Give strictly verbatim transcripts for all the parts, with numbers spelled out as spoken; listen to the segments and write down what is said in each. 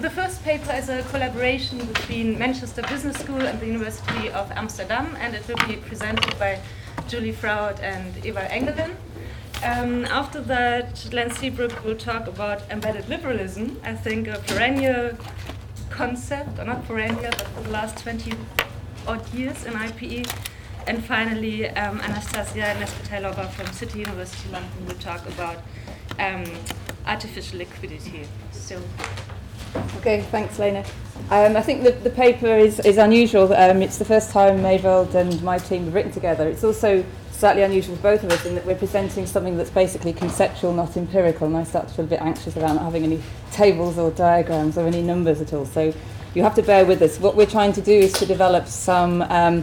The first paper is a collaboration between Manchester Business School and the University of Amsterdam, and it will be presented by Julie Froud and Ewald Engelen. Um, after that, Len Seabrooke will talk about embedded liberalism, I think a perennial concept, or not perennial, but for the last twenty odd years in I P E. And finally, um, Anastasia Nesvetailova from City University London will talk about um, artificial liquidity. So. Okay, thanks, Lena. Um, I think the, the paper is, is unusual. Um, it's the first time Ewald and my team have written together. It's also slightly unusual for both of us in that we're presenting something that's basically conceptual, not empirical, and I start to feel a bit anxious about not having any tables or diagrams or any numbers at all. So you have to bear with us. What we're trying to do is to develop some um,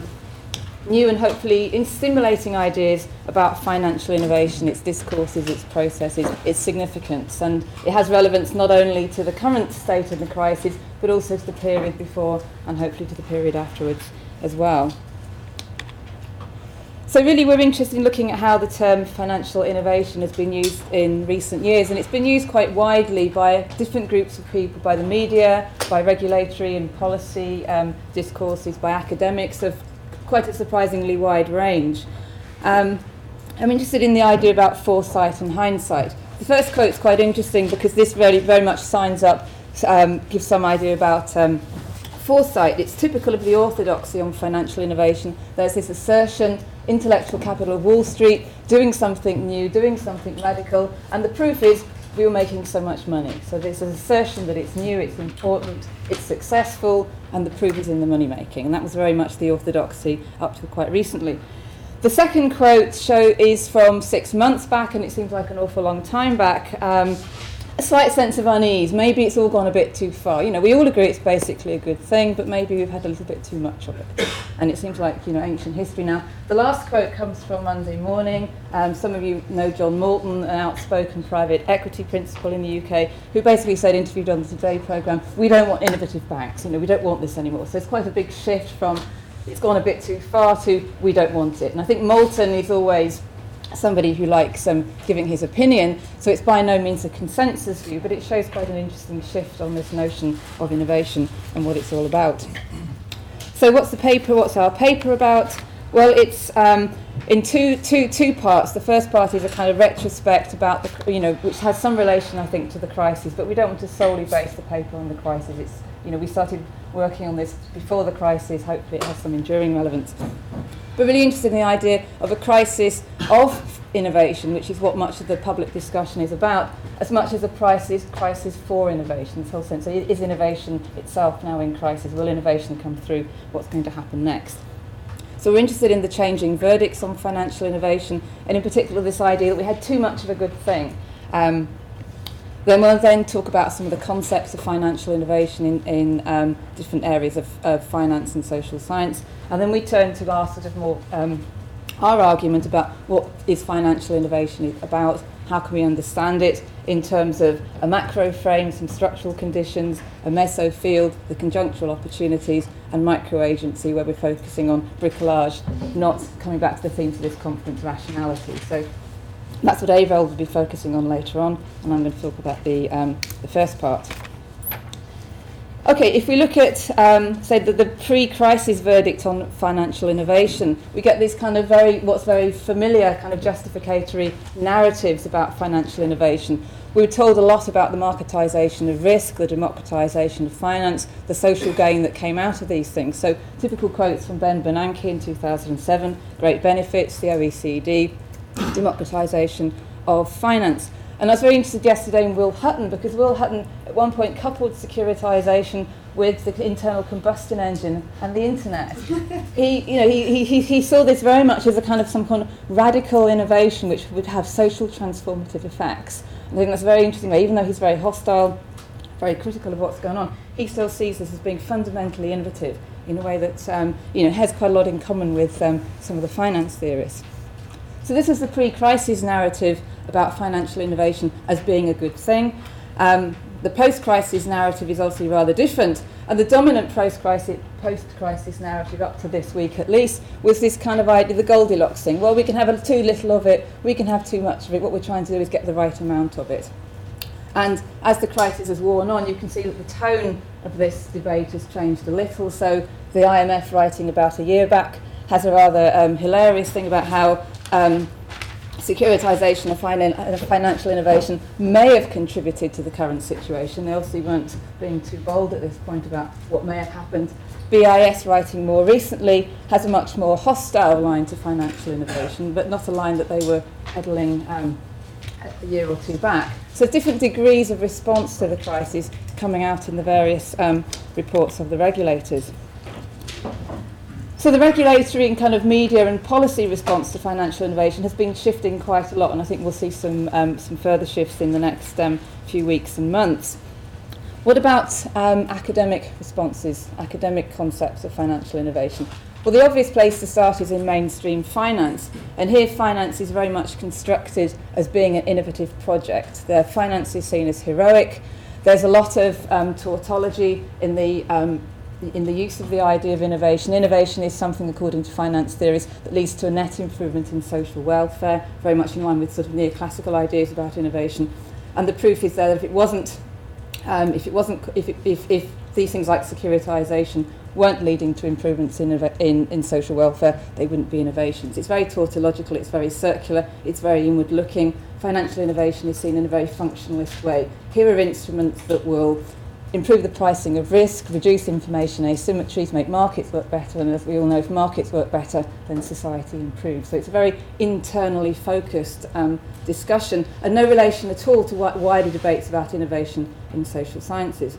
new and hopefully stimulating ideas about financial innovation, its discourses, its processes, its significance. And it has relevance not only to the current state of the crisis, but also to the period before and hopefully to the period afterwards as well. So really we're interested in looking at how the term financial innovation has been used in recent years, and it's been used quite widely by different groups of people, by the media, by regulatory and policy um, discourses, by academics, of quite a surprisingly wide range. Um, I'm interested in the idea about foresight and hindsight. The first quote's quite interesting because this very, very much signs up, um, gives some idea about um, foresight. It's typical of the orthodoxy on financial innovation. There's this assertion, intellectual capital of Wall Street, doing something new, doing something radical, and the proof is we were making so much money. So there's an assertion that it's new, it's important, it's successful, and the proof is in the money making. And that was very much the orthodoxy up to quite recently. The second quote show is from six months back, and it seems like an awful long time back. Um, a slight sense of unease. Maybe it's all gone a bit too far. You know, we all agree it's basically a good thing, but maybe we've had a little bit too much of it. And it seems like, you know, ancient history now. The last quote comes from Monday Morning. Um, some of you know John Moulton, an outspoken private equity principal in the U K, who basically said, interviewed on the Today programme, we don't want innovative banks. You know, we don't want this anymore. So it's quite a big shift from it's gone a bit too far to we don't want it. And I think Moulton is always somebody who likes um, giving his opinion, so it's by no means a consensus view, but it shows quite an interesting shift on this notion of innovation and what it's all about. So what's the paper, what's our paper about? Well, it's um, in two, two, two parts. The first part is a kind of retrospect about, the, you know, which has some relation, I think, to the crisis, but we don't want to solely base the paper on the crisis. It's, you know, we started working on this before the crisis, hopefully it has some enduring relevance. But really interested in the idea of a crisis of innovation, which is what much of the public discussion is about, as much as a crisis, crisis for innovation, this whole sense. So is innovation itself now in crisis? Will innovation come through? What's going to happen next? So we're interested in the changing verdicts on financial innovation, and in particular this idea that we had too much of a good thing. Um, Then we'll then talk about some of the concepts of financial innovation in, in um, different areas of, of finance and social science. And then we turn to our sort of more, um, our argument about what is financial innovation about, how can we understand it in terms of a macro frame, some structural conditions, a meso field, the conjunctural opportunities, and micro-agency, where we're focusing on bricolage, not coming back to the theme for this conference, rationality. So that's what Ewald will be focusing on later on, and I'm going to talk about the, um, the first part. Okay, if we look at, um, say, the, the pre-crisis verdict on financial innovation, we get these kind of very, what's very familiar kind of justificatory narratives about financial innovation. We were told a lot about the marketisation of risk, the democratisation of finance, the social gain that came out of these things. So typical quotes from Ben Bernanke in two thousand seven, great benefits, the O E C D, democratisation of finance. And I was very interested yesterday in Will Hutton, because Will Hutton at one point coupled securitisation with the internal combustion engine and the internet. he, you know, he, he, he saw this very much as a kind of some kind of radical innovation which would have social transformative effects. And I think that's very interesting. Even though he's very hostile, very critical of what's going on, he still sees this as being fundamentally innovative in a way that um, you know, has quite a lot in common with um, some of the finance theorists. So this is the pre-crisis narrative about financial innovation as being a good thing. Um, the post-crisis narrative is obviously rather different, and the dominant post-crisis, post-crisis narrative up to this week at least was this kind of idea, the Goldilocks thing. Well, we can have a, too little of it, we can have too much of it, what we're trying to do is get the right amount of it. And as the crisis has worn on, you can see that the tone of this debate has changed a little. So the I M F, writing about a year back, has a rather um, hilarious thing about how um, securitisation of finan- financial innovation may have contributed to the current situation. They obviously weren't being too bold at this point about what may have happened. B I S, writing more recently, has a much more hostile line to financial innovation, but not a line that they were peddling um, a year or two back. So different degrees of response to the crisis coming out in the various um, reports of the regulators. So the regulatory and kind of media and policy response to financial innovation has been shifting quite a lot, and I think we'll see some um, some further shifts in the next um, few weeks and months. What about um, academic responses, academic concepts of financial innovation? Well, the obvious place to start is in mainstream finance, and here finance is very much constructed as being an innovative project. The finance is seen as heroic. There's a lot of um, tautology in the um, in the use of the idea of innovation. Innovation is something, according to finance theories, that leads to a net improvement in social welfare, very much in line with sort of neoclassical ideas about innovation. And the proof is there that if it wasn't, um, if it wasn't, if, it, if if these things like securitisation weren't leading to improvements in, in in social welfare, they wouldn't be innovations. It's very tautological, it's very circular, it's very inward-looking. Financial innovation is seen in a very functionalist way. Here are instruments that will improve the pricing of risk, reduce information asymmetries, make markets work better, and as we all know, if markets work better, then society improves. So it's a very internally focused um, discussion, and no relation at all to w- wider debates about innovation in social sciences.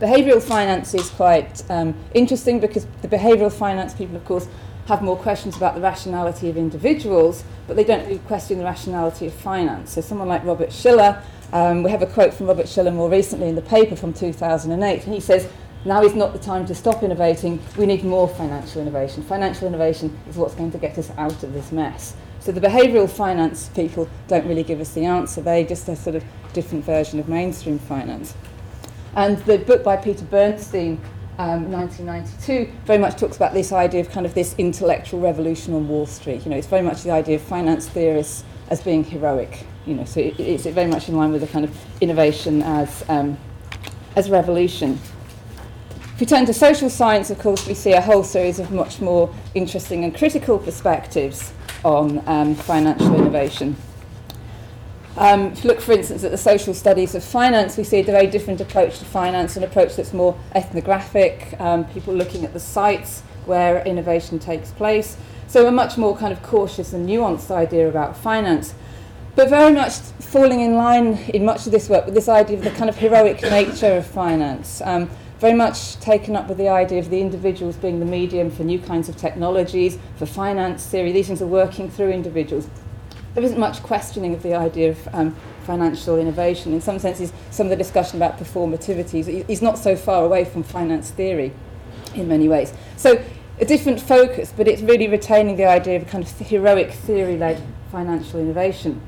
Behavioural finance is quite um, interesting, because the behavioural finance people, of course, have more questions about the rationality of individuals, but they don't really question the rationality of finance. So someone like Robert Shiller, um, we have a quote from Robert Shiller more recently in the paper from two thousand eight, and he says, now is not the time to stop innovating, we need more financial innovation. Financial innovation is what's going to get us out of this mess. So the behavioural finance people don't really give us the answer, they just a sort of different version of mainstream finance. And the book by Peter Bernstein, Um, nineteen ninety-two, very much talks about this idea of kind of this intellectual revolution on Wall Street. You know, it's very much the idea of finance theorists as being heroic. You know, so it, it's very much in line with the kind of innovation as um, as revolution. If we turn to social science, of course, we see a whole series of much more interesting and critical perspectives on um, financial innovation. Um, if you look, for instance, at the social studies of finance, we see a very different approach to finance, an approach that's more ethnographic, um, people looking at the sites where innovation takes place. So a much more kind of cautious and nuanced idea about finance, but very much falling in line in much of this work with this idea of the kind of heroic nature of finance. Um, very much taken up with the idea of the individuals being the medium for new kinds of technologies, for finance theory. These things are working through individuals. There isn't much questioning of the idea of um, financial innovation. In some senses, some of the discussion about performativity is not so far away from finance theory in many ways. So a different focus, but it's really retaining the idea of a kind of heroic theory-led financial innovation.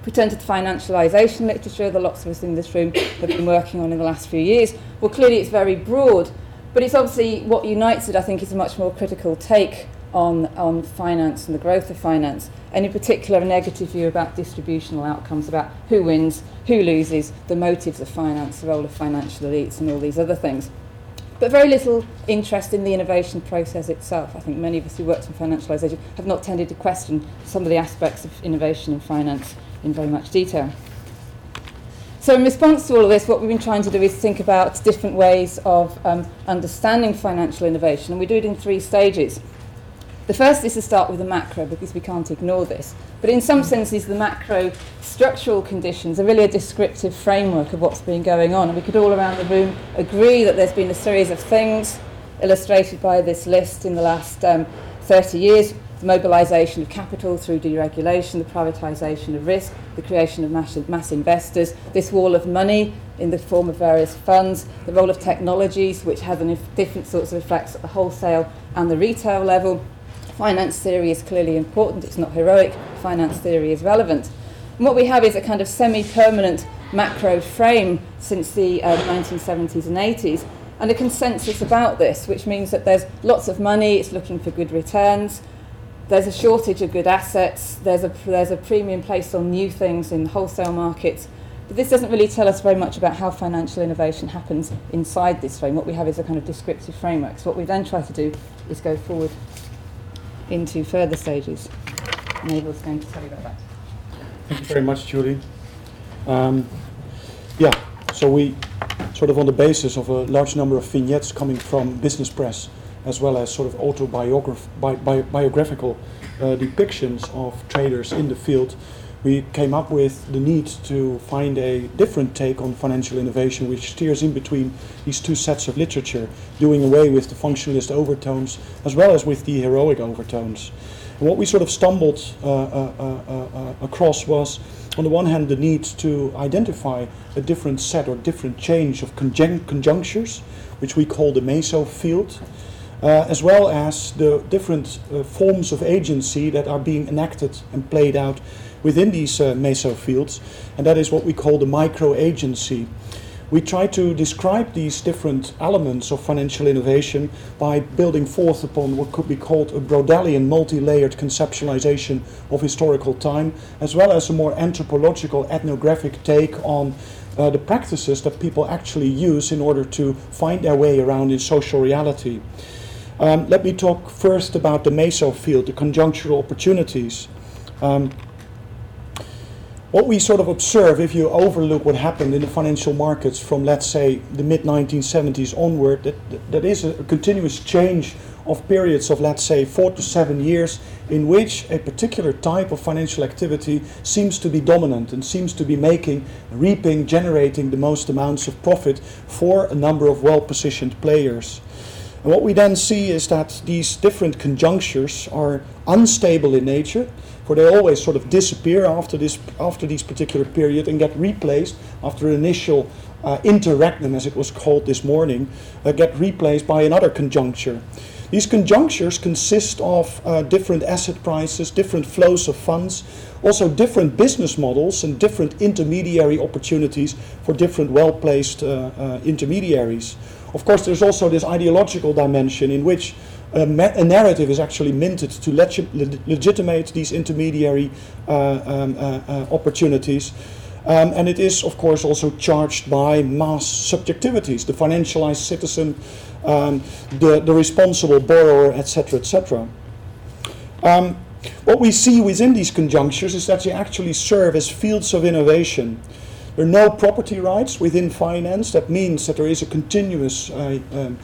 If we turn to the financialisation literature that lots of us in this room have been working on in the last few years, well, clearly it's very broad, but it's obviously what unites it, I think, is a much more critical take on, on finance and the growth of finance, and in particular a negative view about distributional outcomes, about who wins, who loses, the motives of finance, the role of financial elites and all these other things. But very little interest in the innovation process itself. I think many of us who worked on financialisation have not tended to question some of the aspects of innovation in finance in very much detail. So in response to all of this, what we've been trying to do is think about different ways of um, understanding financial innovation, and we do it in three stages. The first is to start with the macro, because we can't ignore this. But in some senses, the macro structural conditions are really a descriptive framework of what's been going on. And we could all around the room agree that there's been a series of things illustrated by this list in the last um, thirty years. The mobilisation of capital through deregulation, the privatisation of risk, the creation of mass, mass investors, this wall of money in the form of various funds, the role of technologies, which have an inf- different sorts of effects at the wholesale and the retail level. Finance theory is clearly important, it's not heroic, finance theory is relevant. And what we have is a kind of semi-permanent macro frame since the uh, nineteen seventies and eighties, and a consensus about this, which means that there's lots of money, it's looking for good returns, there's a shortage of good assets, there's a, there's a premium placed on new things in wholesale markets, But this doesn't really tell us very much about how financial innovation happens inside this frame. What we have is a kind of descriptive framework. So what we then try to do is go forward into further stages. And Abel's going to tell you about that. Thank you very much, Julie. Um, yeah, so we sort of on the basis of a large number of vignettes coming from business press, as well as sort of autobiograph bi bi biographical uh, depictions of traders in the field, we came up with the need to find a different take on financial innovation which steers in between these two sets of literature, doing away with the functionalist overtones as well as with the heroic overtones. And what we sort of stumbled uh, uh, uh, uh, across was, on the one hand, the need to identify a different set or different change of conjun conjunctures, which we call the meso field, Uh, as well as the different uh, forms of agency that are being enacted and played out within these uh, meso fields, and that is what we call the micro agency. We try to describe these different elements of financial innovation by building forth upon what could be called a Brodelian multi-layered conceptualization of historical time, as well as a more anthropological ethnographic take on uh, the practices that people actually use in order to find their way around in social reality. Um, let me talk first about the meso field, the conjunctural opportunities. Um, what we sort of observe, if you overlook what happened in the financial markets from, let's say, the mid nineteen seventies onward, that, that is a, a continuous change of periods of, let's say, four to seven years in which a particular type of financial activity seems to be dominant and seems to be making, reaping, generating the most amounts of profit for a number of well-positioned players. And what we then see is that these different conjunctures are unstable in nature, for they always sort of disappear after this after these particular period and get replaced after an initial uh, interregnum, as it was called this morning, uh, get replaced by another conjuncture. These conjunctures consist of uh, different asset prices, different flows of funds, also different business models and different intermediary opportunities for different well-placed uh, uh, intermediaries. Of course, there's also this ideological dimension in which a, a narrative is actually minted to leg leg legitimate these intermediary uh, um, uh, uh, opportunities. Um, and it is, of course, also charged by mass subjectivities, the financialized citizen, um, the, the responsible borrower, et cetera, et cetera. Um, what we see within these conjunctures is that they actually serve as fields of innovation. There are no property rights within finance. That means that there is a continuous uh, um,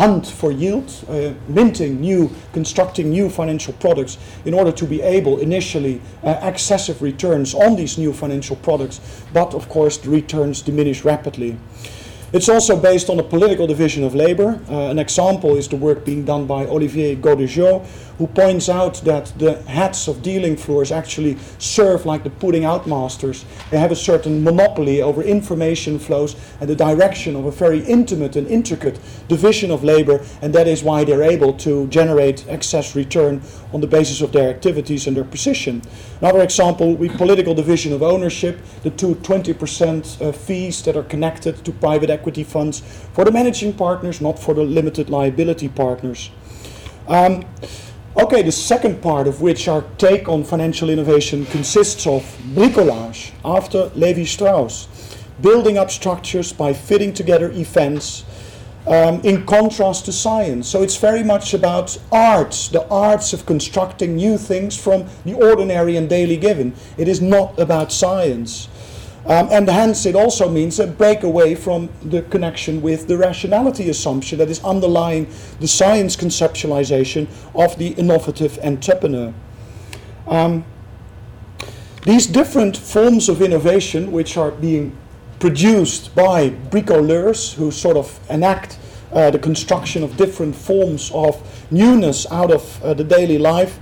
hunt for yield, uh, minting new, constructing new financial products in order to be able initially uh, excessive returns on these new financial products, but of course the returns diminish rapidly. It's also based on a political division of labor. Uh, an example is the work being done by Olivier Godejo, who points out that the heads of dealing floors actually serve like the putting out masters. They have a certain monopoly over information flows and the direction of a very intimate and intricate division of labor, and that is why they're able to generate excess return on the basis of their activities and their position. Another example would be political division of ownership, the two twenty percent uh, fees that are connected to private equity funds for the managing partners, not for the limited liability partners. Um, okay, the second part of which our take on financial innovation consists of bricolage, after Levi-Strauss, building up structures by fitting together events, Um, in contrast to science. So it's very much about arts, the arts of constructing new things from the ordinary and daily given. It is not about science. Um, and hence it also means a breakaway from the connection with the rationality assumption that is underlying the science conceptualization of the innovative entrepreneur. Um, these different forms of innovation which are being produced by bricoleurs who sort of enact uh, the construction of different forms of newness out of uh, the daily life,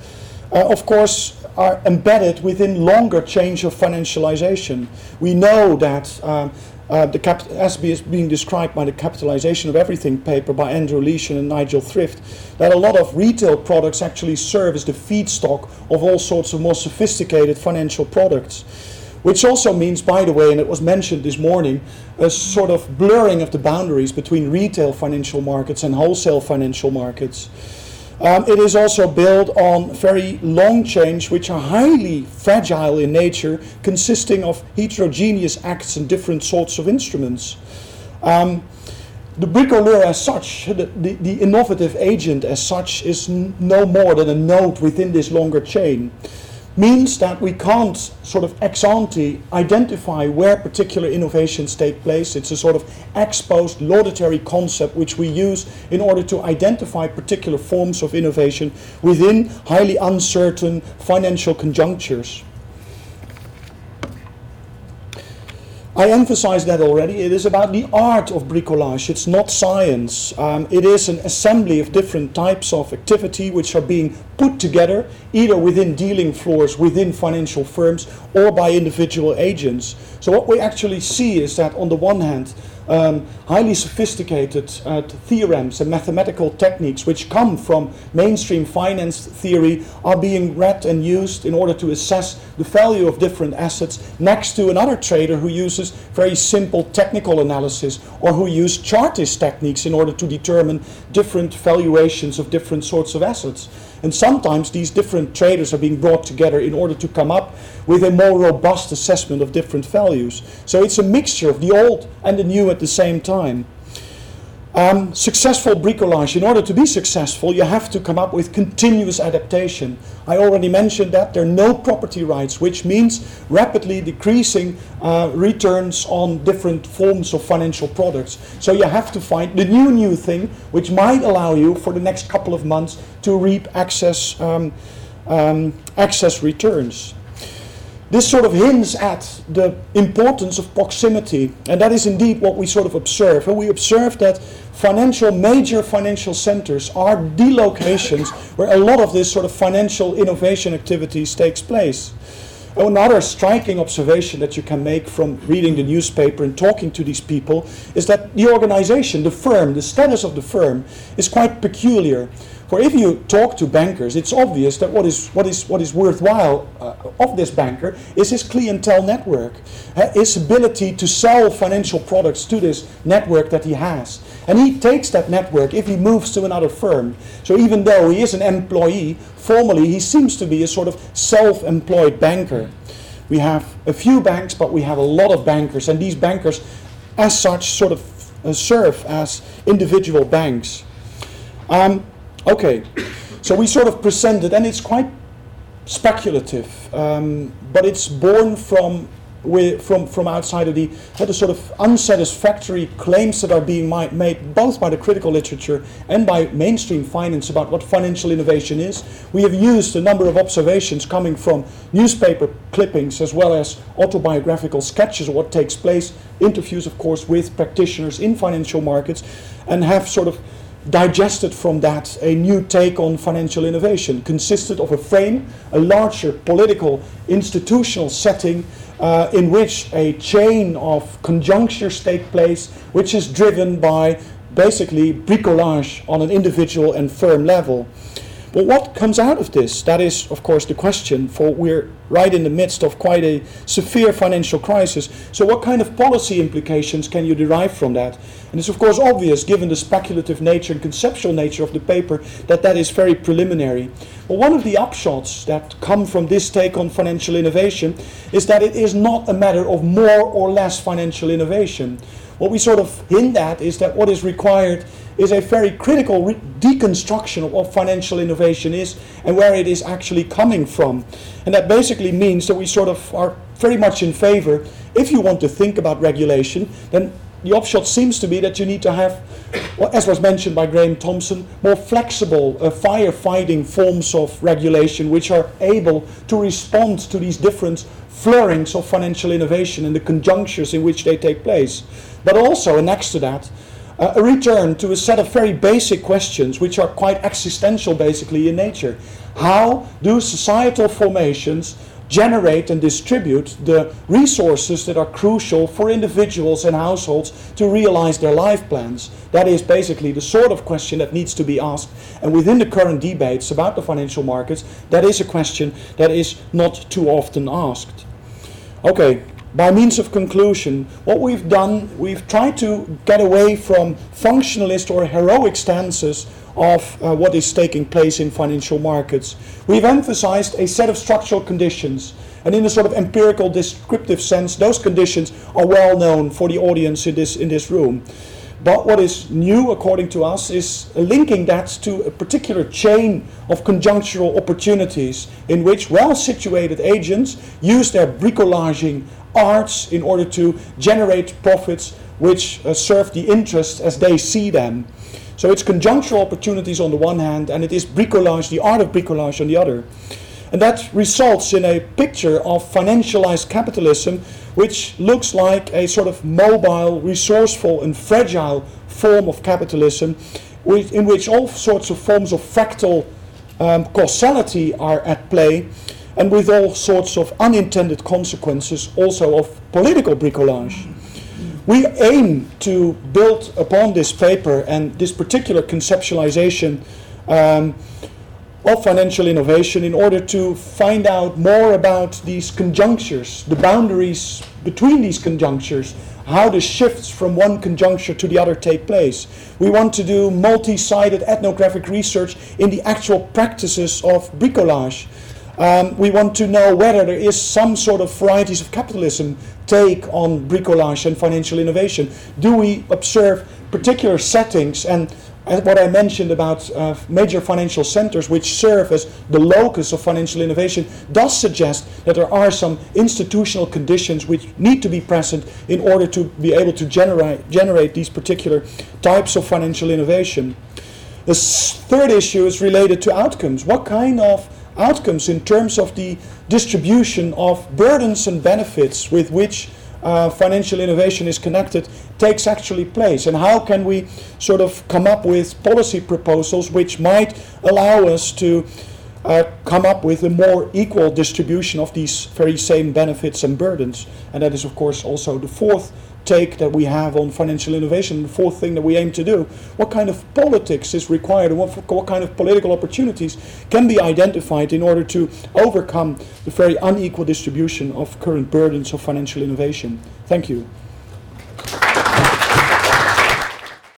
uh, of course are embedded within longer change of financialization. We know that um, uh, the cap as is being described by the Capitalization of Everything paper by Andrew Leyshon and Nigel Thrift, that a lot of retail products actually serve as the feedstock of all sorts of more sophisticated financial products. Which also means, by the way, and it was mentioned this morning, a sort of blurring of the boundaries between retail financial markets and wholesale financial markets. Um, it is also built on very long chains which are highly fragile in nature, consisting of heterogeneous acts and different sorts of instruments. Um, the bricoleur as such, the, the, the innovative agent as such, is n no more than a node within this longer chain. Means that we can't sort of ex ante identify where particular innovations take place. It's a sort of ex post laudatory concept which we use in order to identify particular forms of innovation within highly uncertain financial conjunctures. I emphasize that already. It is about the art of bricolage. It's not science. Um, it is an assembly of different types of activity which are being put together either within dealing floors, within financial firms, or by individual agents. So what we actually see is that on the one hand, um, highly sophisticated uh, theorems and mathematical techniques which come from mainstream finance theory are being read and used in order to assess the value of different assets next to another trader who uses very simple technical analysis or who uses chartist techniques in order to determine different valuations of different sorts of assets. And sometimes these different traders are being brought together in order to come up with a more robust assessment of different values. So it's a mixture of the old and the new at the same time. Um, successful bricolage. In order to be successful, you have to come up with continuous adaptation. I already mentioned that there are no property rights, which means rapidly decreasing uh, returns on different forms of financial products. So you have to find the new, new thing, which might allow you for the next couple of months to reap excess, um, um, excess returns. This sort of hints at the importance of proximity, and that is indeed what we sort of observe. And we observe that financial, major financial centers are the locations where a lot of this sort of financial innovation activities takes place. Another striking observation that you can make from reading the newspaper and talking to these people is that the organization, the firm, the status of the firm is quite peculiar. For if you talk to bankers, it's obvious that what is, what is, what is worthwhile uh, of this banker is his clientele network, uh, his ability to sell financial products to this network that he has. And he takes that network if he moves to another firm. So even though he is an employee, formally he seems to be a sort of self-employed banker. We have a few banks, but we have a lot of bankers, and these bankers as such sort of uh, serve as individual banks. Um, Okay, so we sort of presented, and it's quite speculative, um, but it's born from, from, from outside of the, uh, the sort of unsatisfactory claims that are being made both by the critical literature and by mainstream finance about what financial innovation is. We have used a number of observations coming from newspaper clippings as well as autobiographical sketches of what takes place, interviews of course with practitioners in financial markets, and have sort of digested from that a new take on financial innovation, consisted of a frame, a larger political institutional setting uh, in which a chain of conjunctures take place, which is driven by basically bricolage on an individual and firm level. But what comes out of this? That is, of course, the question, for we're right in the midst of quite a severe financial crisis. So what kind of policy implications can you derive from that? And it's, of course, obvious, given the speculative nature and conceptual nature of the paper, that that is very preliminary. But one of the upshots that come from this take on financial innovation is that it is not a matter of more or less financial innovation. What we sort of hint at is that what is required is a very critical re deconstruction of what financial innovation is and where it is actually coming from. And that basically means that we sort of are very much in favor, if you want to think about regulation, then the upshot seems to be that you need to have, as was mentioned by Graeme Thompson, more flexible uh, firefighting forms of regulation which are able to respond to these different flurries of financial innovation and the conjunctures in which they take place. But also, and next to that, Uh, a return to a set of very basic questions which are quite existential basically in nature. How do societal formations generate and distribute the resources that are crucial for individuals and households to realize their life plans? That is basically the sort of question that needs to be asked. And within the current debates about the financial markets, that is a question that is not too often asked. Okay. by means of conclusion, what we've done, we've tried to get away from functionalist or heroic stances of uh, what is taking place in financial markets. We've emphasized a set of structural conditions, and in a sort of empirical descriptive sense, those conditions are well known for the audience in this, in this room. But what is new, according to us, is linking that to a particular chain of conjunctural opportunities in which well-situated agents use their bricolaging arts in order to generate profits which uh, serve the interests as they see them. So it's conjunctural opportunities on the one hand, and it is bricolage, the art of bricolage, on the other. And that results in a picture of financialized capitalism which looks like a sort of mobile, resourceful and fragile form of capitalism with, in which all sorts of forms of fractal um, causality are at play, and with all sorts of unintended consequences also of political bricolage. We aim to build upon this paper and this particular conceptualization um, of financial innovation in order to find out more about these conjunctures, the boundaries between these conjunctures, how the shifts from one conjuncture to the other take place. We want to do multi-sided ethnographic research in the actual practices of bricolage. Um, we want to know whether there is some sort of varieties of capitalism take on bricolage and financial innovation. Do we observe particular settings and what I mentioned about uh, major financial centers which serve as the locus of financial innovation does suggest that there are some institutional conditions which need to be present in order to be able to generate, generate these particular types of financial innovation. The third issue is related to outcomes. What kind of outcomes in terms of the distribution of burdens and benefits with which Uh, financial innovation is connected takes actually place, and how can we sort of come up with policy proposals which might allow us to uh, come up with a more equal distribution of these very same benefits and burdens. And that is of course also the fourth take that we have on financial innovation, the fourth thing that we aim to do. What kind of politics is required, and what, what kind of political opportunities can be identified in order to overcome the very unequal distribution of current burdens of financial innovation? Thank you.